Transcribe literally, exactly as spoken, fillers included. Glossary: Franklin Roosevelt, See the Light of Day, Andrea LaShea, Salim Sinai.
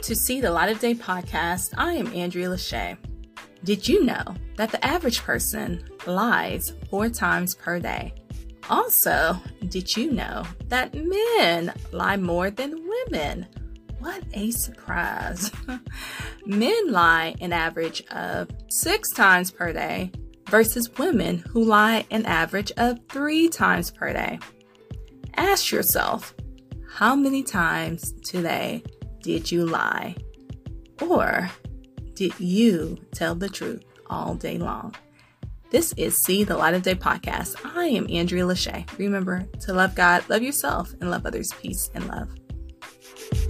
Welcome to See the Light of Day podcast. I am Andrea LaShea. Did you know that the average person lies four times per day? Also, did you know that men lie more than women? What a surprise. Men lie an average of six times per day versus women who lie an average of three times per day. Ask yourself, how many times today did you lie? Or did you tell the truth all day long? This is See the Light of Day podcast. I am Andrea LaShea. Remember to love God, love yourself, and love others. Peace and love.